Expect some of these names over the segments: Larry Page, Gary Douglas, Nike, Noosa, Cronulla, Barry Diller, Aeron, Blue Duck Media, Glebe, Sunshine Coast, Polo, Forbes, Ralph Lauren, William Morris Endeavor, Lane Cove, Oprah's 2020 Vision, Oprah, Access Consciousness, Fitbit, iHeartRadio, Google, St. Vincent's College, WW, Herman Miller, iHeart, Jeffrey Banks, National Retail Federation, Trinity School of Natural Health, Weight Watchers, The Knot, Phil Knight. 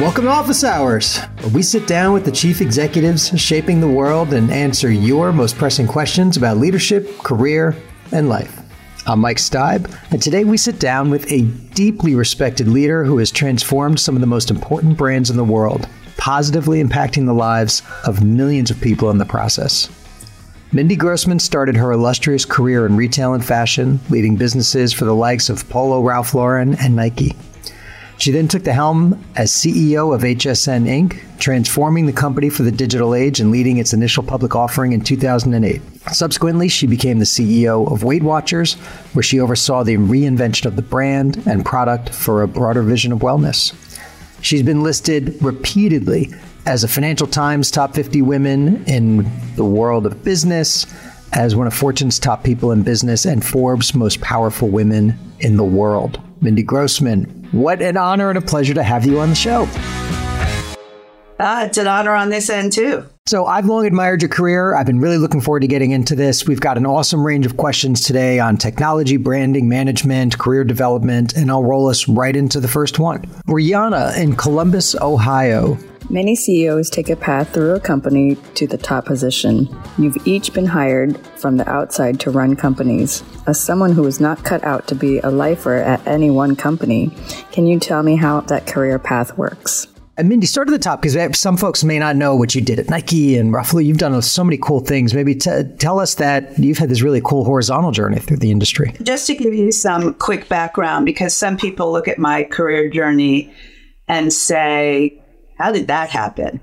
Welcome to Office Hours, where we sit down with the chief executives shaping the world and answer your most pressing questions about leadership, career, and life. I'm Mike Steib, and today we sit down with a deeply respected leader who has transformed some of the most important brands in the world, positively impacting the lives of millions of people in the process. Mindy Grossman started her illustrious career in retail and fashion, leading businesses for the likes of Polo, Ralph Lauren, and Nike. She then took the helm as CEO of HSN Inc., transforming the company for the digital age and leading its initial public offering in 2008. Subsequently, she became the CEO of Weight Watchers, where she oversaw the reinvention of the brand and product for a broader vision of wellness. She's been listed repeatedly as a Financial Times Top 50 Women in the World of Business, as one of Fortune's top people in business, and Forbes' most powerful women in the world. Mindy Grossman, what an honor and a pleasure to have you on the show. It's an honor on this end, too. So I've long admired your career. I've been really looking forward to getting into this. We've got an awesome range of questions today on technology, branding, management, career development, and I'll roll us right into the first one. Rihanna in Columbus, Ohio. Many CEOs take a path through a company to the top position. You've each been hired from the outside to run companies. As someone who was not cut out to be a lifer at any one company, can you tell me how that career path works? And Mindy, start at the top, because some folks may not know what you did at Nike and Ralph Lauren. You've done so many cool things. Maybe tell us that you've had this really cool horizontal journey through the industry. Just to give you some quick background, because some people look at my career journey and say, how did that happen?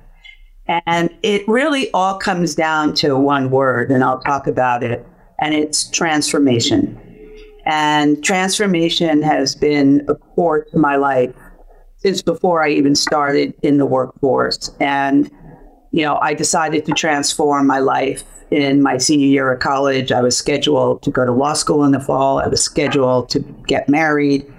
And it really all comes down to one word, and I'll talk about it, and it's transformation. And transformation has been a core to my life since before I even started in the workforce. And, you know, I decided to transform my life in my senior year of college. I was scheduled to go to law school in the fall. I was scheduled to get married.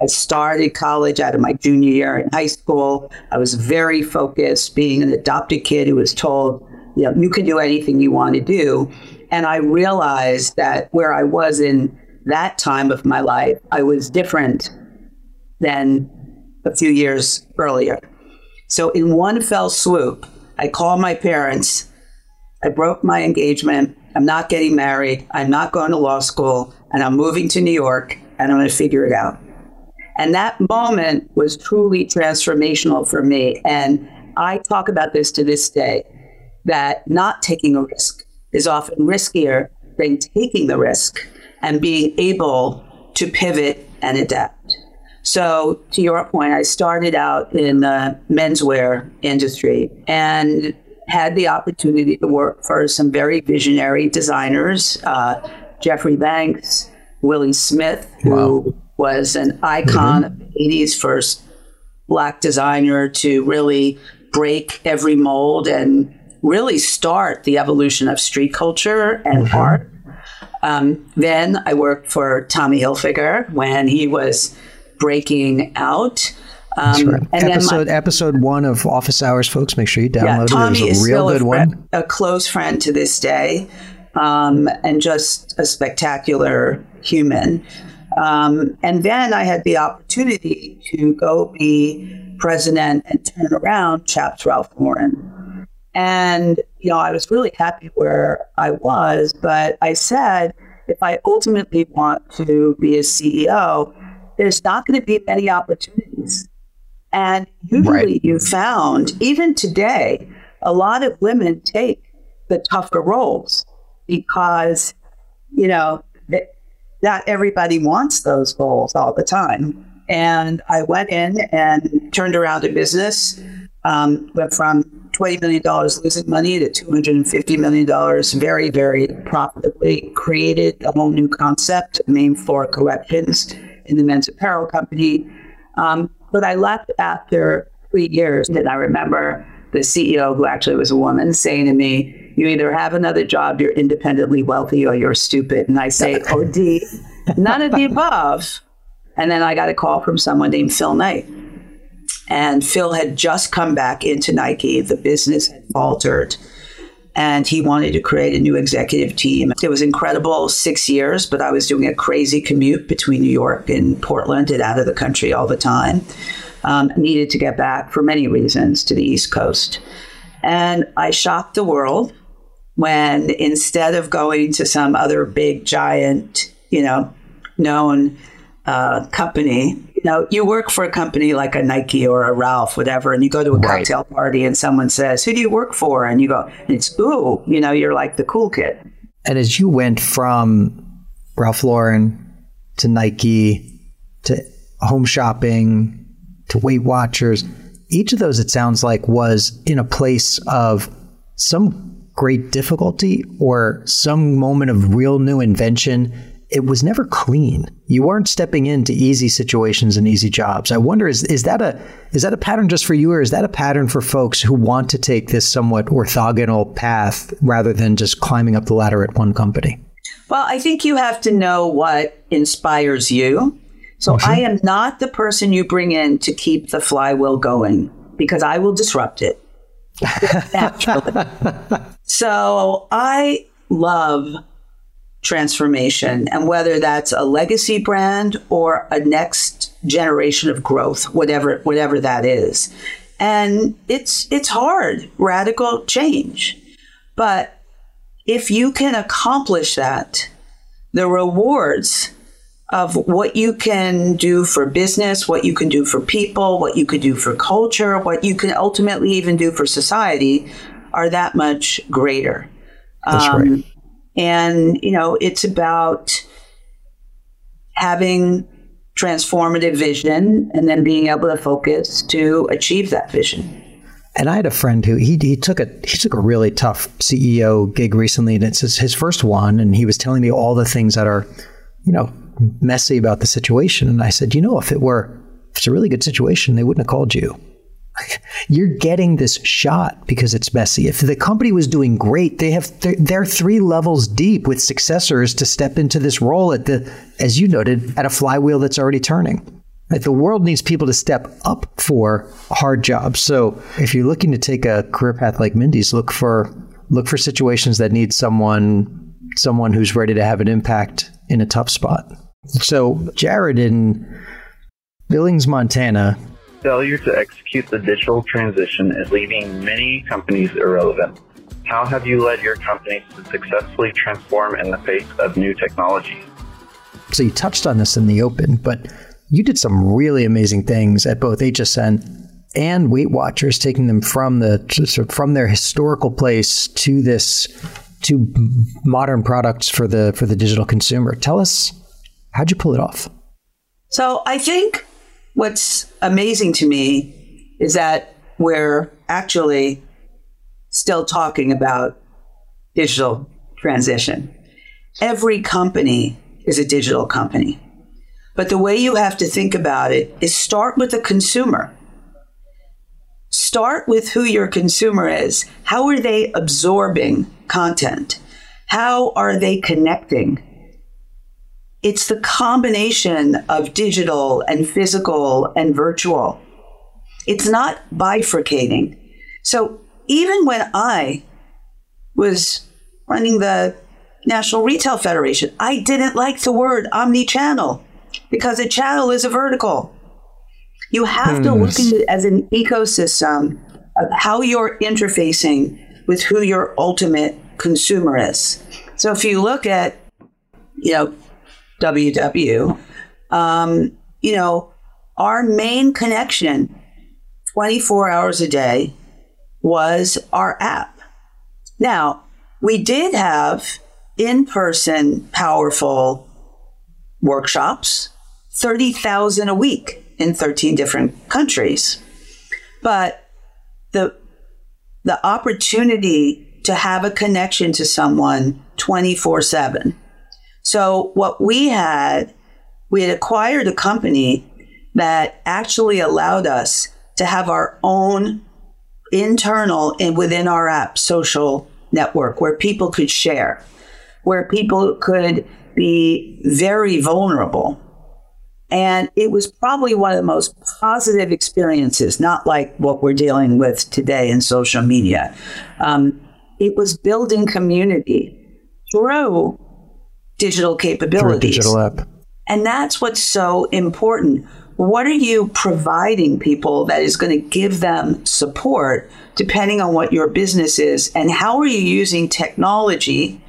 I started college out of my junior year in high school. I was very focused, being an adopted kid who was told, you know, you can do anything you want to do. And I realized that where I was in that time of my life, I was different than a few years earlier. So in one fell swoop, I called my parents. I broke my engagement. I'm not getting married. I'm not going to law school, and I'm moving to New York, and I'm going to figure it out. And that moment was truly transformational for me. And I talk about this to this day, that not taking a risk is often riskier than taking the risk and being able to pivot and adapt. So to your point, I started out in the menswear industry and had the opportunity to work for some very visionary designers, Jeffrey Banks, Willie Smith, who was an icon of the 80s, first Black designer to really break every mold and really start the evolution of street culture and art. Then I worked for Tommy Hilfiger when he was breaking out. That's right. And episode one of Office Hours, folks, make sure you download it. It was a real good one. A close friend to this day, and just a spectacular human. And then I had the opportunity to go be president and turn around Chaps, Ralph Lauren. And, you know, I was really happy where I was, but I said, if I ultimately want to be a CEO, there's not going to be many opportunities. And usually you found, even today, a lot of women take the tougher roles because, you know, not everybody wants those roles all the time. And I went in and turned around a business, went from $20 million losing money to $250 million very, very profitably, created a whole new concept named Floor Collections in the men's apparel company. But I left after 3 years, and I remember the CEO, who actually was a woman, saying to me, "You either have another job, you're independently wealthy, or you're stupid." And I say, "Oh, D, none of the above." And then I got a call from someone named Phil Knight. And Phil had just come back into Nike. The business had faltered, and he wanted to create a new executive team. It was incredible 6 years, but I was doing a crazy commute between New York and Portland and out of the country all the time. Needed to get back for many reasons to the East Coast. And I shocked the world when, instead of going to some other big, giant, you know, known company, you know, you work for a company like a Nike or a Ralph, whatever, and you go to a cocktail party and someone says, "Who do you work for?" And you go, "It's ooh," you know, you're like the cool kid. And as you went from Ralph Lauren to Nike to Home Shopping to Weight Watchers, each of those, it sounds like, was in a place of some great difficulty or some moment of real new invention. It was never clean. You weren't stepping into easy situations and easy jobs. I wonder, is that a pattern just for you, or is that a pattern for folks who want to take this somewhat orthogonal path rather than just climbing up the ladder at one company? Well, I think you have to know what inspires you. So I am not the person you bring in to keep the flywheel going, because I will disrupt it naturally. So I love transformation, and whether that's a legacy brand or a next generation of growth, whatever that is. And it's hard, radical change. But if you can accomplish that, the rewards of what you can do for business, what you can do for people, what you can do for culture, what you can ultimately even do for society are that much greater. That's right. And, you know, it's about having transformative vision and then being able to focus to achieve that vision. And I had a friend who he took a really tough CEO gig recently, and it's his first one. And he was telling me all the things that are, you know, messy about the situation. And I said, you know, if it's a really good situation, they wouldn't have called you. You're getting this shot because it's messy. If the company was doing great, they're three levels deep with successors to step into this role as you noted, at a flywheel that's already turning. Like, the world needs people to step up for hard jobs. So if you're looking to take a career path like Mindy's, look for situations that need someone who's ready to have an impact in a tough spot. So Jared in Billings, Montana. Failure to execute the digital transition is leaving many companies irrelevant. How have you led your companies to successfully transform in the face of new technology? So you touched on this in the open, but you did some really amazing things at both HSN and Weight Watchers, taking them from their historical place to this, to modern products for the digital consumer. Tell us, how'd you pull it off? So I think what's amazing to me is that we're actually still talking about digital transition. Every company is a digital company, but the way you have to think about it is start with the consumer. Start with who your consumer is. How are they absorbing content? How are they connecting? It's the combination of digital and physical and virtual. It's not bifurcating. So even when I was running the National Retail Federation, I didn't like the word omnichannel because a channel is a vertical. You have to look at it as an ecosystem of how you're interfacing with who your ultimate consumer is. So if you look at, WW, our main connection 24 hours a day was our app. Now, we did have in-person powerful workshops, 30,000 a week in 13 different countries. But the opportunity to have a connection to someone 24/7. So what we had acquired a company that actually allowed us to have our own internal and within our app social network where people could share, where people could be very vulnerable. And it was probably one of the most positive experiences, not like what we're dealing with today in social media. It was building community through digital capabilities. Digital app. And that's what's so important. What are you providing people that is going to give them support depending on what your business is? And how are you using technology?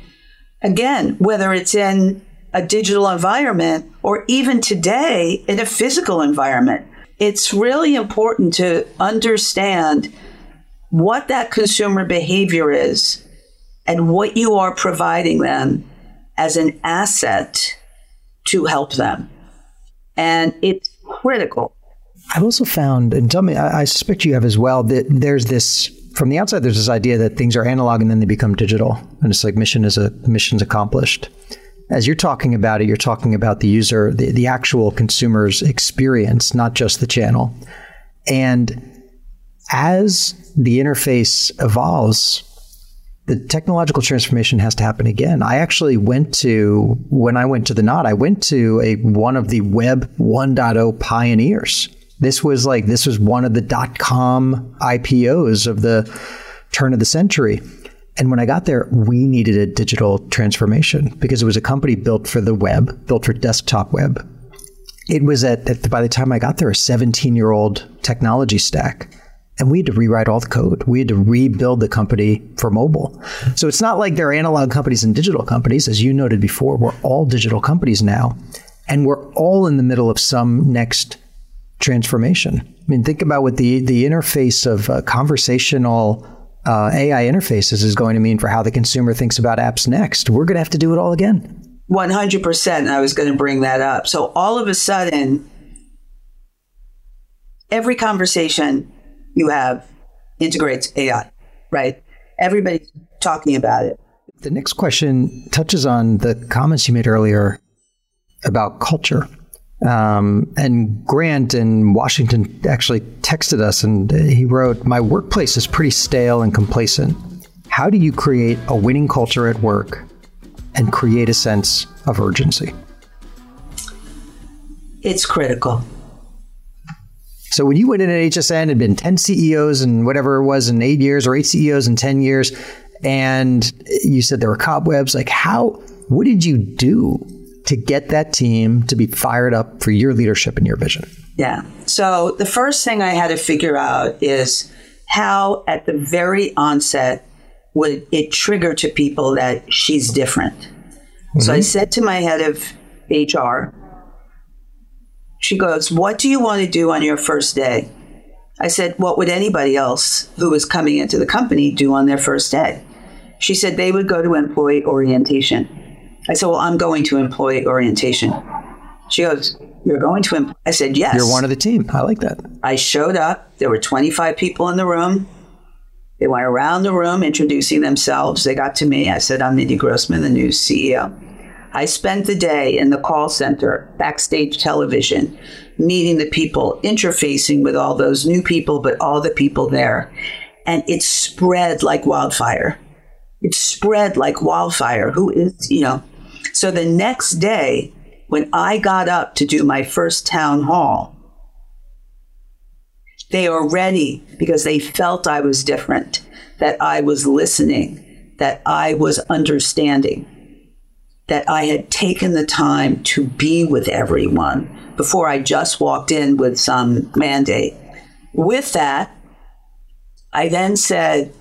Again, whether it's in a digital environment or even today in a physical environment, it's really important to understand what that consumer behavior is and what you are providing them as an asset to help them. And it's critical. I've also found, and tell me, I suspect you have as well, that there's this, from the outside, there's this idea that things are analog and then they become digital. And it's like mission's accomplished. As you're talking about it, you're talking about the user, the actual consumer's experience, not just the channel. And as the interface evolves, the technological transformation has to happen again. I actually when I went to The Knot, I went to one of the Web 1.0 pioneers. This was one of the .com IPOs of the turn of the century. And when I got there, we needed a digital transformation because it was a company built for the web, built for desktop web. It was by the time I got there, a 17-year-old technology stack. And we had to rewrite all the code. We had to rebuild the company for mobile. So it's not like there are analog companies and digital companies. As you noted before, we're all digital companies now. And we're all in the middle of some next transformation. I mean, think about what the interface of conversational AI interfaces is going to mean for how the consumer thinks about apps next. We're going to have to do it all again. 100%. I was going to bring that up. So all of a sudden, every conversation you have integrates AI, right? Everybody's talking about it. The next question touches on the comments you made earlier about culture. And Grant in Washington actually texted us and he wrote, "My workplace is pretty stale and complacent. How do you create a winning culture at work and create a sense of urgency?" It's critical. So when you went in at HSN, it had been 10 CEOs and whatever it was in 8 years, or 8 CEOs in 10 years. And you said there were cobwebs. Like what did you do to get that team to be fired up for your leadership and your vision? Yeah. So the first thing I had to figure out is how at the very onset would it trigger to people that she's different. Mm-hmm. So I said to my head of HR, she goes, "What do you want to do on your first day?" I said, "What would anybody else who was coming into the company do on their first day?" She said, "They would go to employee orientation." I said, "Well, I'm going to employee orientation." She goes, "You're going to employee?" I said, "Yes. You're one of the team." I like that. I showed up. There were 25 people in the room. They went around the room introducing themselves. They got to me. I said, "I'm Mindy Grossman, the new CEO." I spent the day in the call center, backstage television, meeting the people, interfacing with all those new people, but all the people there. And it spread like wildfire. Who is, So the next day, when I got up to do my first town hall, they are ready because they felt I was different, that I was listening, that I was understanding, that I had taken the time to be with everyone before I just walked in with some mandate. With that, I then said,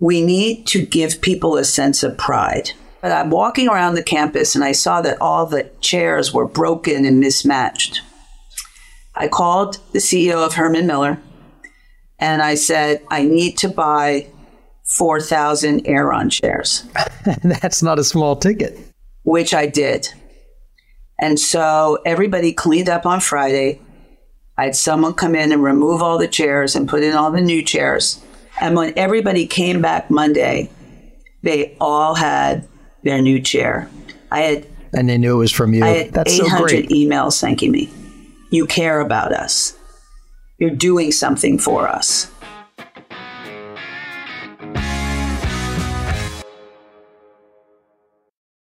we need to give people a sense of pride. But I'm walking around the campus and I saw that all the chairs were broken and mismatched. I called the CEO of Herman Miller and I said, I need to buy 4,000 Aeron chairs. That's not a small ticket. Which I did. And so everybody cleaned up on Friday. I had someone come in and remove all the chairs and put in all the new chairs. And when everybody came back Monday, they all had their new chair. And they knew it was from you. I had That's 800 so great. Emails thanking me. You care about us. You're doing something for us.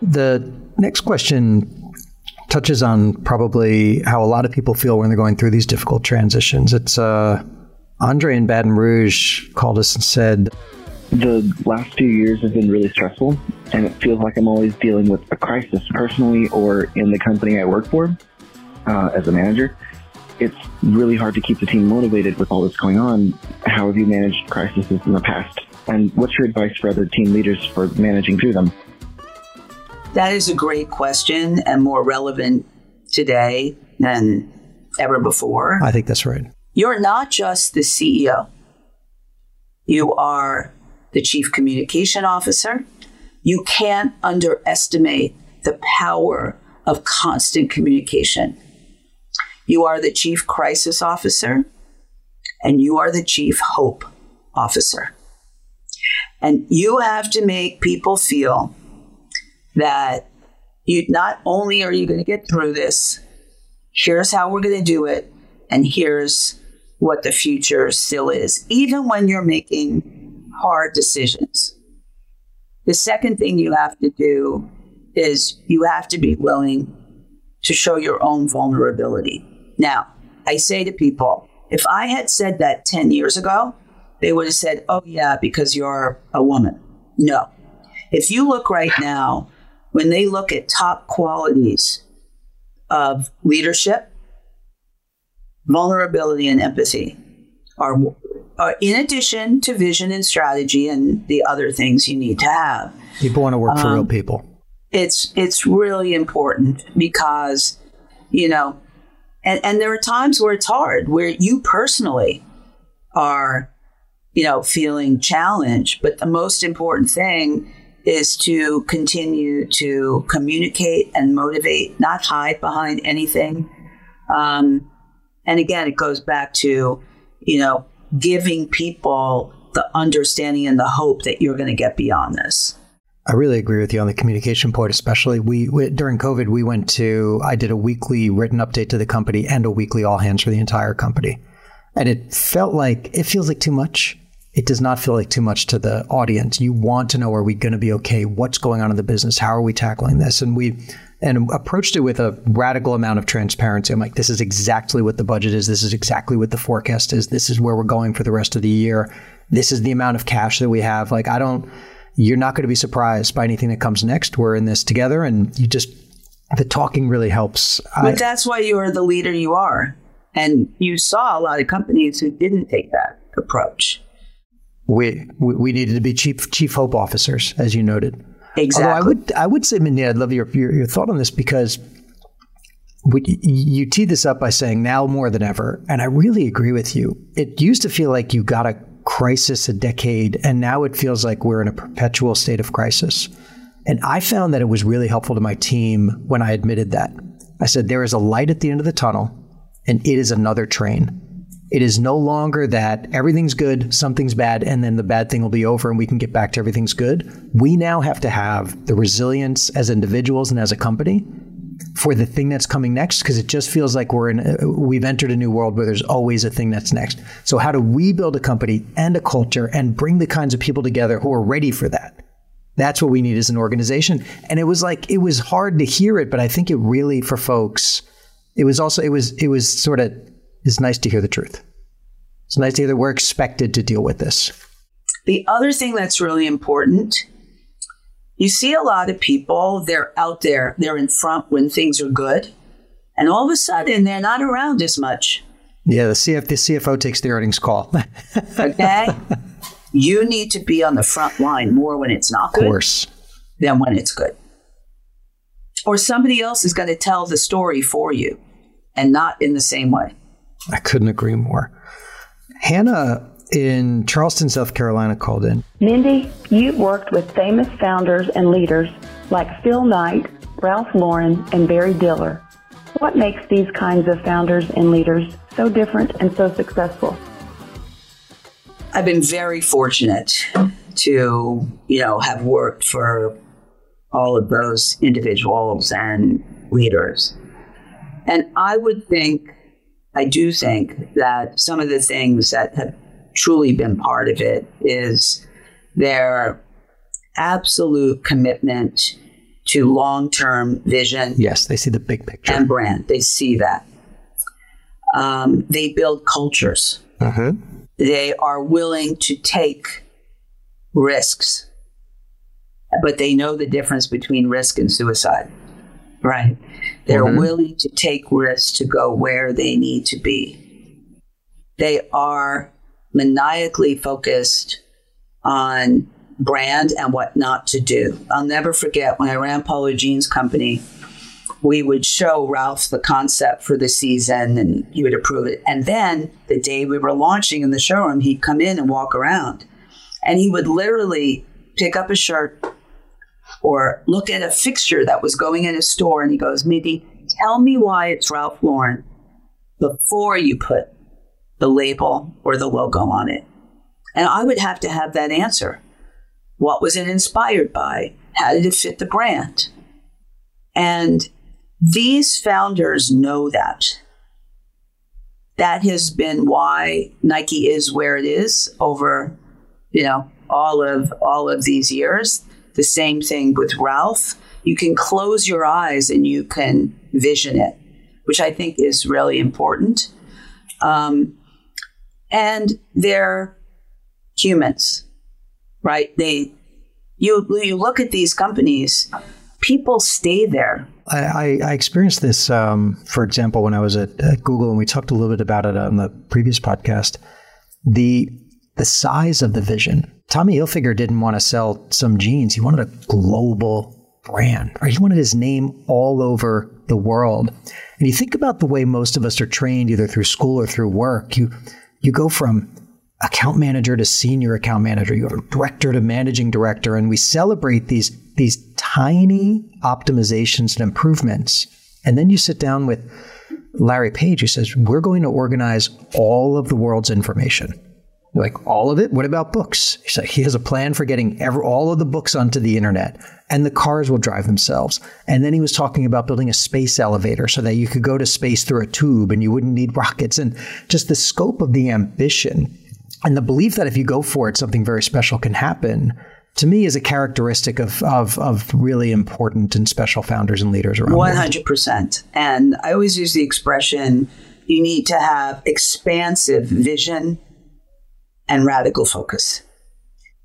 The next question touches on probably how a lot of people feel when they're going through these difficult transitions. It's Andre in Baton Rouge called us and said, the last few years have been really stressful, and it feels like I'm always dealing with a crisis personally or in the company I work for as a manager. It's really hard to keep the team motivated with all that's going on. How have you managed crises in the past? And what's your advice for other team leaders for managing through them? That is a great question and more relevant today than ever before. I think that's right. You're not just the CEO. You are the chief communication officer. You can't underestimate the power of constant communication. You are the chief crisis officer and you are the chief hope officer. And you have to make people feel that you not only are you going to get through this, here's how we're going to do it, and here's what the future still is, even when you're making hard decisions. The second thing you have to do is you have to be willing to show your own vulnerability. Now, I say to people, if I had said that 10 years ago, they would have said, oh yeah, because you're a woman. No. If you look right now, when they look at top qualities of leadership, vulnerability and empathy are in addition to vision and strategy and the other things you need to have. People want to work for real people. It's really important because, you know, and there are times where it's hard, where you personally are, you know, feeling challenged. But the most important thing is to continue to communicate and motivate, not hide behind anything. And again, it goes back to, you know, giving people the understanding and the hope that you're going to get beyond this. I really agree with you on the communication point, especially we during COVID, I did a weekly written update to the company and a weekly all hands for the entire company. And it feels like too much. It does not feel like too much to the audience. You want to know, are we going to be okay? What's going on in the business? How are we tackling this? And we approached it with a radical amount of transparency. I'm like, this is exactly what the budget is. This is exactly what the forecast is. This is where we're going for the rest of the year. This is the amount of cash that we have. Like, you're not going to be surprised by anything that comes next. We're in this together, and the talking really helps. But that's why you are the leader you are. And you saw a lot of companies who didn't take that approach. We needed to be chief hope officers, as you noted. Exactly. Although I would say, Mindy, I'd love your thought on this, because you teed this up by saying now more than ever, and I really agree with you. It used to feel like you got a crisis a decade, and now it feels like we're in a perpetual state of crisis. And I found that it was really helpful to my team when I admitted that. I said, there is a light at the end of the tunnel, and it is another train. It is no longer that everything's good, something's bad, and then the bad thing will be over and we can get back to everything's good. We now have to have the resilience as individuals and as a company for the thing that's coming next, because it just feels like we've entered a new world where there's always a thing that's next. So how do we build a company and a culture and bring the kinds of people together who are ready for that? That's what we need as an organization. And it was hard to hear it, but I think it really, for folks, it was sort of, it's nice to hear the truth. It's nice to hear that we're expected to deal with this. The other thing that's really important, you see a lot of people, they're out there, they're in front when things are good, and all of a sudden they're not around as much. Yeah, the CFO takes the earnings call. Okay? You need to be on the front line more when it's not good, of course, than when it's good. Or somebody else is going to tell the story for you, and not in the same way. I couldn't agree more. Hannah in Charleston, South Carolina called in. Mindy, you've worked with famous founders and leaders like Phil Knight, Ralph Lauren, and Barry Diller. What makes these kinds of founders and leaders so different and so successful? I've been very fortunate to, you know, have worked for all of those individuals and leaders. And I do think that some of the things that have truly been part of it is their absolute commitment to long-term vision. Yes, they see the big picture. And brand. They see that. They build cultures. Uh-huh. They are willing to take risks, but they know the difference between risk and suicide. Right. They're mm-hmm. willing to take risks to go where they need to be. They are maniacally focused on brand and what not to do. I'll never forget when I ran Polo Jeans Company, we would show Ralph the concept for the season and he would approve it. And then the day we were launching in the showroom, he'd come in and walk around, and he would literally pick up a shirt or look at a fixture that was going in a store, and he goes, Mindy, tell me why it's Ralph Lauren before you put the label or the logo on it. And I would have to have that answer. What was it inspired by? How did it fit the brand? And these founders know that. That has been why Nike is where it is over, you know, all of these years. The same thing with Ralph. You can close your eyes and you can vision it, which I think is really important. And they're humans, right? You look at these companies, people stay there. I experienced this, for example, when I was at Google, and we talked a little bit about it on the previous podcast, the size of the vision. Tommy Hilfiger didn't want to sell some jeans. He wanted a global brand, right? He wanted his name all over the world. And you think about the way most of us are trained, either through school or through work. You go from account manager to senior account manager, you go from director to managing director, and we celebrate these tiny optimizations and improvements. And then you sit down with Larry Page, who says, we're going to organize all of the world's information. You're like, all of it? What about books? He's like, he has a plan for getting all of the books onto the internet, and the cars will drive themselves. And then he was talking about building a space elevator so that you could go to space through a tube and you wouldn't need rockets. And just the scope of the ambition and the belief that if you go for it, something very special can happen, to me is a characteristic of really important and special founders and leaders around the world. 100%. And I always use the expression, you need to have expansive vision and radical focus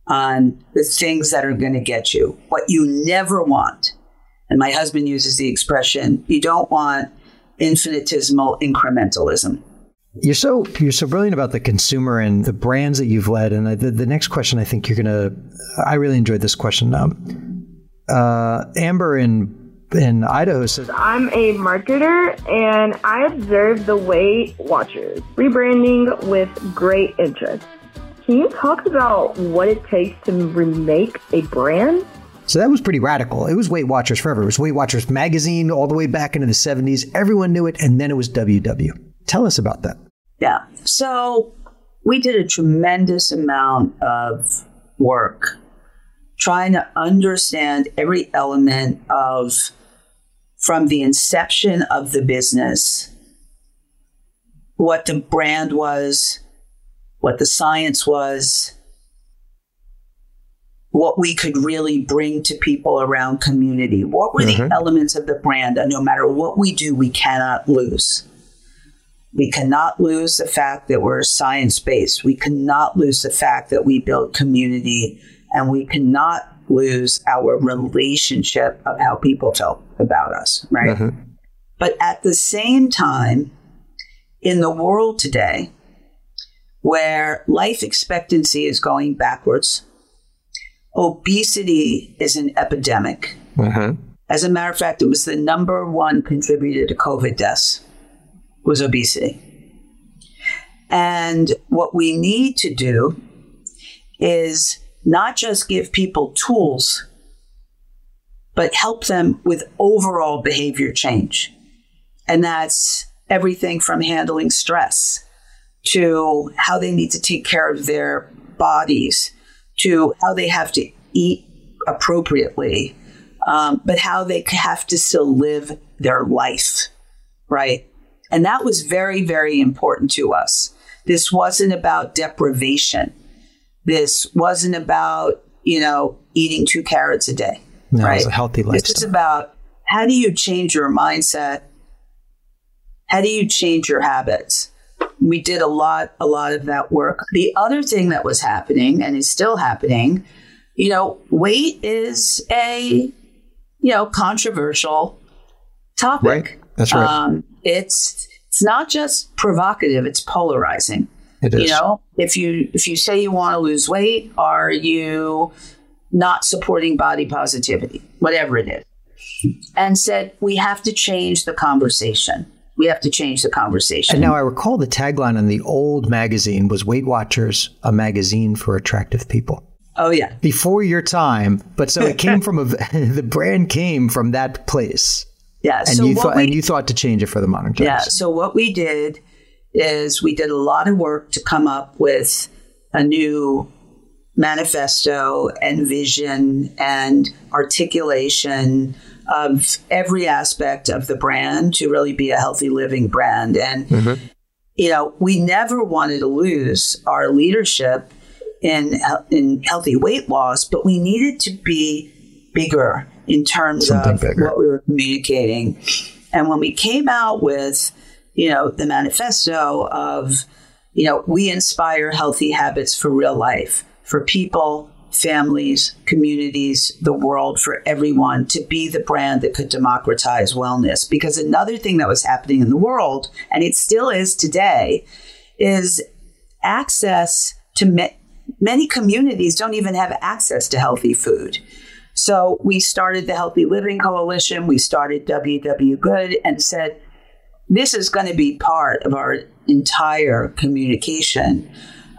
on the things that are going to get you what you never want. And my husband uses the expression, you don't want infinitesimal incrementalism. You're so brilliant about the consumer and the brands that you've led. And the next question, I think you're going to, I really enjoyed this question. Amber in Idaho says, I'm a marketer and I observe the Weight Watchers rebranding with great interest. Can you talk about what it takes to remake a brand? So that was pretty radical. It was Weight Watchers forever. It was Weight Watchers magazine all the way back into the 70s. Everyone knew it. And then it was WW. Tell us about that. Yeah. So we did a tremendous amount of work trying to understand every element of, from the inception of the business, what the brand was, what the science was, what we could really bring to people around community. What were the elements of the brand that no matter what we do, we cannot lose? We cannot lose the fact that we're science-based. We cannot lose the fact that we build community, and we cannot lose our relationship of how people felt about us, right? Mm-hmm. But at the same time, in the world today, where life expectancy is going backwards, obesity is an epidemic. Mm-hmm. As a matter of fact, it was the number one contributor to COVID deaths. Was obesity. And what we need to do is not just give people tools, but help them with overall behavior change. And that's everything from handling stress to how they need to take care of their bodies, to how they have to eat appropriately, but how they have to still live their life, right? And that was very, very important to us. This wasn't about deprivation. This wasn't about, eating 2 carrots a day. No, right? It was a healthy lifestyle. This is about how do you change your mindset? How do you change your habits? We did a lot of that work. The other thing that was happening and is still happening, weight is a controversial topic. Right. That's right. It's not just provocative, it's polarizing. It is. If you say you want to lose weight, are you not supporting body positivity? Whatever it is. And said, we have to change the conversation. We have to change the conversation. And now I recall the tagline on the old magazine was Weight Watchers, a magazine for attractive people. Oh, yeah. Before your time. But so it came from the brand came from that place. Yeah, and so you thought to change it for the modern times. Yeah, so what we did is we did a lot of work to come up with a new manifesto and vision and articulation of every aspect of the brand to really be a healthy living brand. And, we never wanted to lose our leadership in healthy weight loss, but we needed to be bigger in terms Something of bigger. What we were communicating. And when we came out with, the manifesto of, we inspire healthy habits for real life, for people, families, communities, the world, for everyone to be the brand that could democratize wellness. Because another thing that was happening in the world, and it still is today, is access to many communities don't even have access to healthy food. So we started the Healthy Living Coalition. We started WW Good and said, this is going to be part of our entire communication.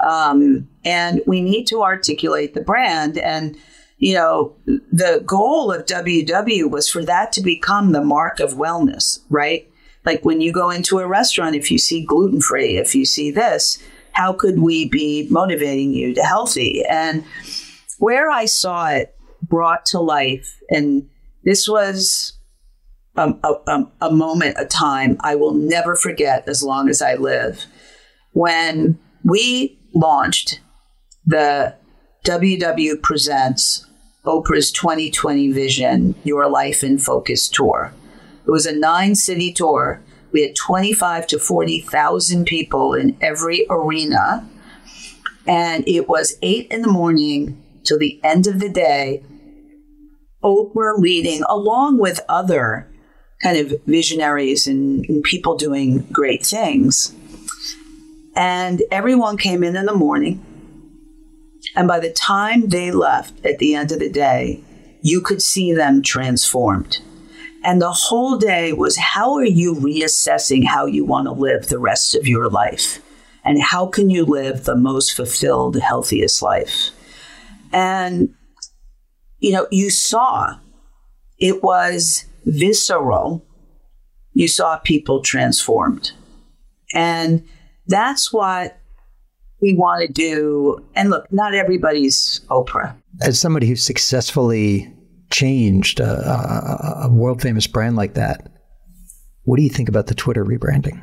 And we need to articulate the brand. And, you know, the goal of WW was for that to become the mark of wellness, right? Like when you go into a restaurant, if you see gluten-free, if you see this, how could we be motivating you to healthy? And where I saw it brought to life, and this was a moment, a time I will never forget as long as I live, when we launched the WW Presents Oprah's 2020 Vision, Your Life in Focus Tour. It was a 9-city tour. We had 25 to 40,000 people in every arena. And it was 8 a.m. till the end of the day. Oprah leading, along with other kind of visionaries and people doing great things. And everyone came in the morning. And by the time they left at the end of the day, you could see them transformed. And the whole day was, how are you reassessing how you want to live the rest of your life? And how can you live the most fulfilled, healthiest life? And, you know, you saw it was visceral. You saw people transformed. And that's what we want to do. And look, not everybody's Oprah. As somebody who's successfully changed a world-famous brand like that, what do you think about the Twitter rebranding?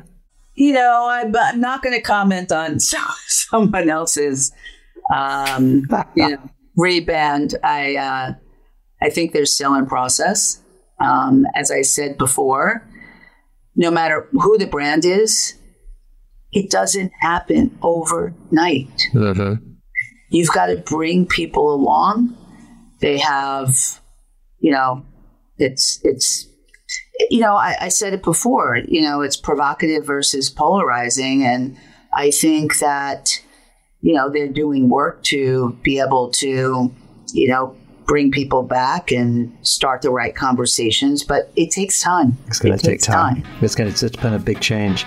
You know, I'm not going to comment on someone else's you know, rebrand. I think they're still in process. As I said before, no matter who the brand is, it doesn't happen overnight. Mm-hmm. You've got to bring people along. They have, you know, it's, you know, I said it before, you know, it's provocative versus polarizing. And I think that, you know, they're doing work to be able to, you know, bring people back and start the right conversations. But it takes time. It's going to take time. It's been a big change.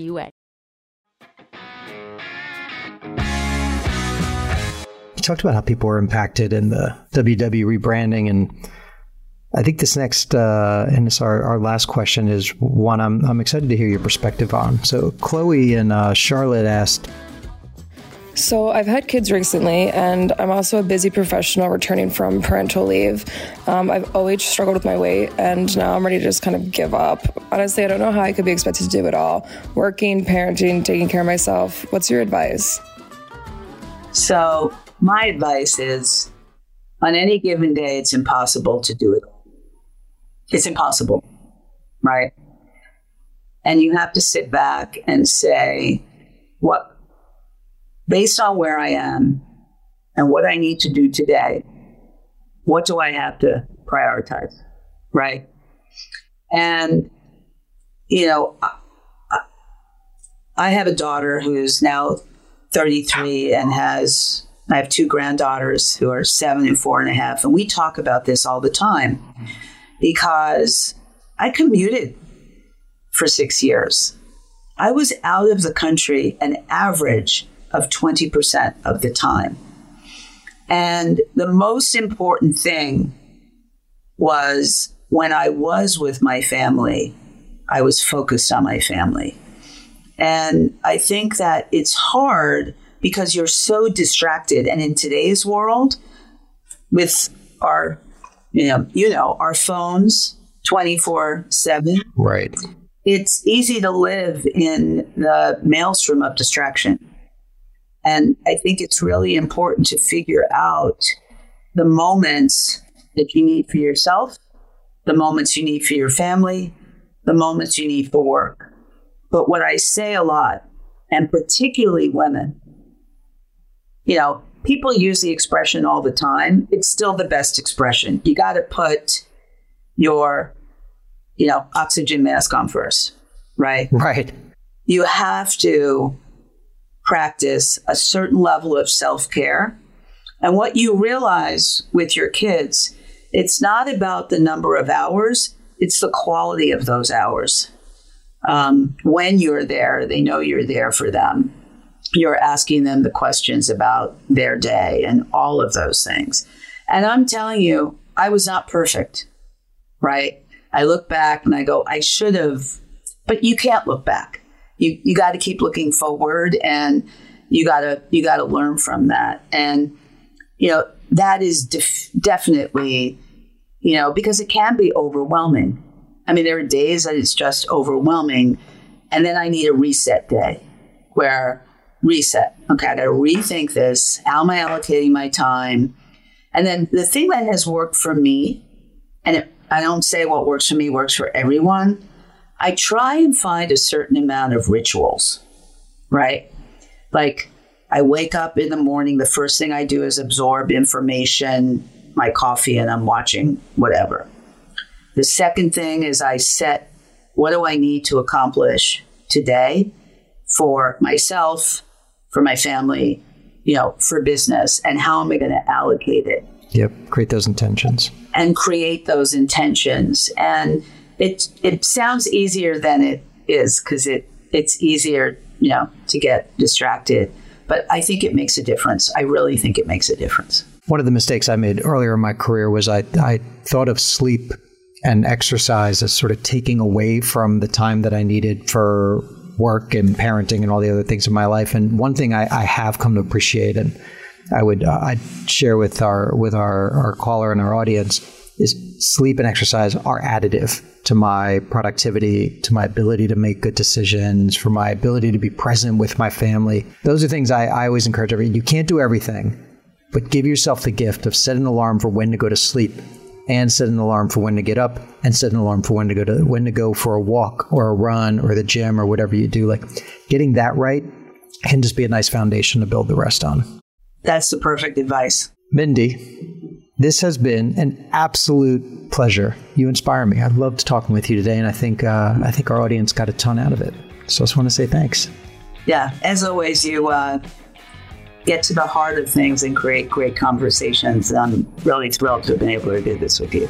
You talked about how people were impacted in the WW rebranding, and I think this next, and it's our last question, is one I'm excited to hear your perspective on. So Chloe and Charlotte asked. So I've had kids recently, and I'm also a busy professional returning from parental leave. I've always struggled with my weight, and now I'm ready to just kind of give up. Honestly, I don't know how I could be expected to do it all. Working, parenting, taking care of myself. What's your advice? So my advice is, on any given day, it's impossible to do it all. It's impossible, right? And you have to sit back and say, what based on where I am and what I need to do today, what do I have to prioritize, right? And, you know, I have a daughter who's now 33 and I have two granddaughters who are 7 and 4.5. And we talk about this all the time because I commuted for 6 years. I was out of the country an average of 20% of the time. And the most important thing was when I was with my family, I was focused on my family. And I think that it's hard because you're so distracted. And in today's world, with our, our phones 24/7, right? It's easy to live in the maelstrom of distraction. And I think it's really important to figure out the moments that you need for yourself, the moments you need for your family, the moments you need for work. But what I say a lot, and particularly women, people use the expression all the time. It's still the best expression. You got to put your, oxygen mask on first, right? Right. You have to practice a certain level of self-care. And what you realize with your kids, it's not about the number of hours. It's the quality of those hours. When you're there, they know you're there for them. You're asking them the questions about their day and all of those things. And I'm telling you, I was not perfect, right? I look back and I go, I should have, but you can't look back. You got to keep looking forward, and you got to learn from that. And, that is definitely, because it can be overwhelming. I mean, there are days that it's just overwhelming. And then I need a reset day where okay, I got to rethink this. How am I allocating my time? And then the thing that has worked for me, and I don't say what works for me works for everyone, I try and find a certain amount of rituals, right? Like I wake up in the morning, the first thing I do is absorb information, my coffee, and I'm watching whatever. The second thing is I set what do I need to accomplish today for myself, for my family, for business, and how am I going to allocate it? Yep, create those intentions. And it sounds easier than it is because it's easier, to get distracted. But I think it makes a difference. I really think it makes a difference. One of the mistakes I made earlier in my career was I thought of sleep and exercise as sort of taking away from the time that I needed for work and parenting and all the other things in my life. And one thing I have come to appreciate, and I would I'd share with our caller and our audience, is sleep and exercise are additive to my productivity, to my ability to make good decisions, for my ability to be present with my family. Those are things I always encourage everyone. You can't do everything, but give yourself the gift of set an alarm for when to go to sleep, and set an alarm for when to get up, and set an alarm for when to go for a walk or a run or the gym or whatever you do. Like getting that right can just be a nice foundation to build the rest on. That's the perfect advice. Mindy, this has been an absolute pleasure. You inspire me. I loved talking with you today, and I think our audience got a ton out of it. So I just want to say thanks. Yeah, as always, you get to the heart of things and create great conversations. I'm really thrilled to have been able to do this with you.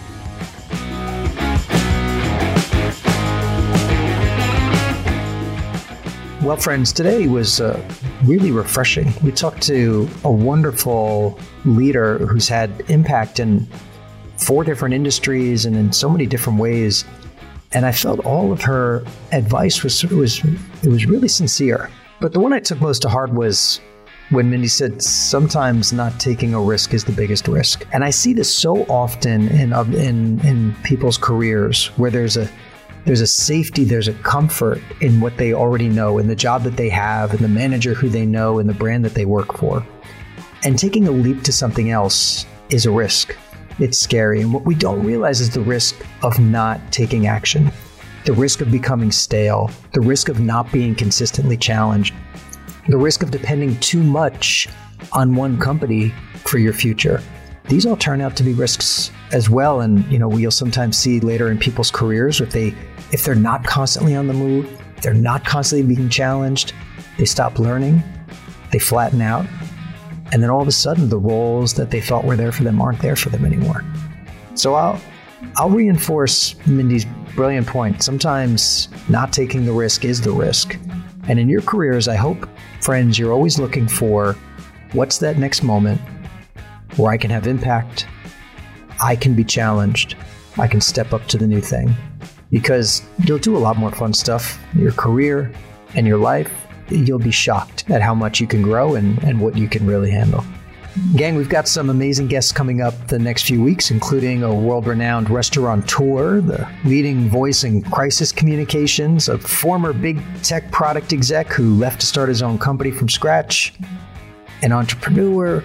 Well, friends, today was really refreshing. We talked to a wonderful leader who's had impact in 4 different industries and in so many different ways. And I felt all of her advice was really sincere. But the one I took most to heart was when Mindy said, sometimes not taking a risk is the biggest risk. And I see this so often in people's careers where there's a safety, there's a comfort in what they already know, in the job that they have, in the manager who they know, in the brand that they work for. And taking a leap to something else is a risk. It's scary. And what we don't realize is the risk of not taking action, the risk of becoming stale, the risk of not being consistently challenged. the risk of depending too much on one company for your future. These all turn out to be risks as well. And, you know, we'll sometimes see later in people's careers if they're not constantly on the move, they're not constantly being challenged, they stop learning, they flatten out. And then all of a sudden, the roles that they thought were there for them aren't there for them anymore. So I'll reinforce Mindy's brilliant point. Sometimes not taking the risk is the risk. And in your careers, I hope, friends, you're always looking for what's that next moment where I can have impact, I can be challenged, I can step up to the new thing. Because you'll do a lot more fun stuff in your career and your life. You'll be shocked at how much you can grow and what you can really handle. Gang, we've got some amazing guests coming up the next few weeks, including a world-renowned restaurateur, the leading voice in crisis communications, a former big tech product exec who left to start his own company from scratch, an entrepreneur.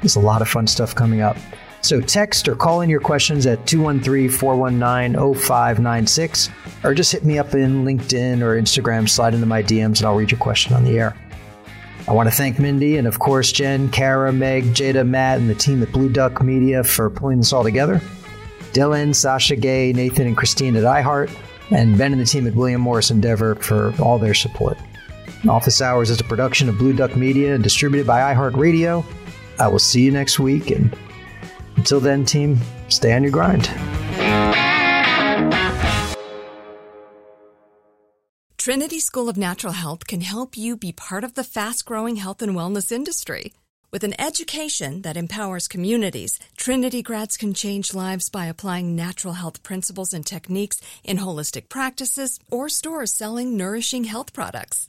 There's a lot of fun stuff coming up. So text or call in your questions at 213-419-0596, or just hit me up in LinkedIn or Instagram, slide into my DMs, and I'll read your question on the air. I want to thank Mindy and, of course, Jen, Kara, Meg, Jada, Matt, and the team at Blue Duck Media for pulling this all together. Dylan, Sasha, Gay, Nathan, and Christine at iHeart, and Ben and the team at William Morris Endeavor for all their support. Office Hours is a production of Blue Duck Media and distributed by iHeartRadio. I will see you next week, and until then, team, stay on your grind. Trinity School of Natural Health can help you be part of the fast-growing health and wellness industry. With an education that empowers communities, Trinity grads can change lives by applying natural health principles and techniques in holistic practices or stores selling nourishing health products.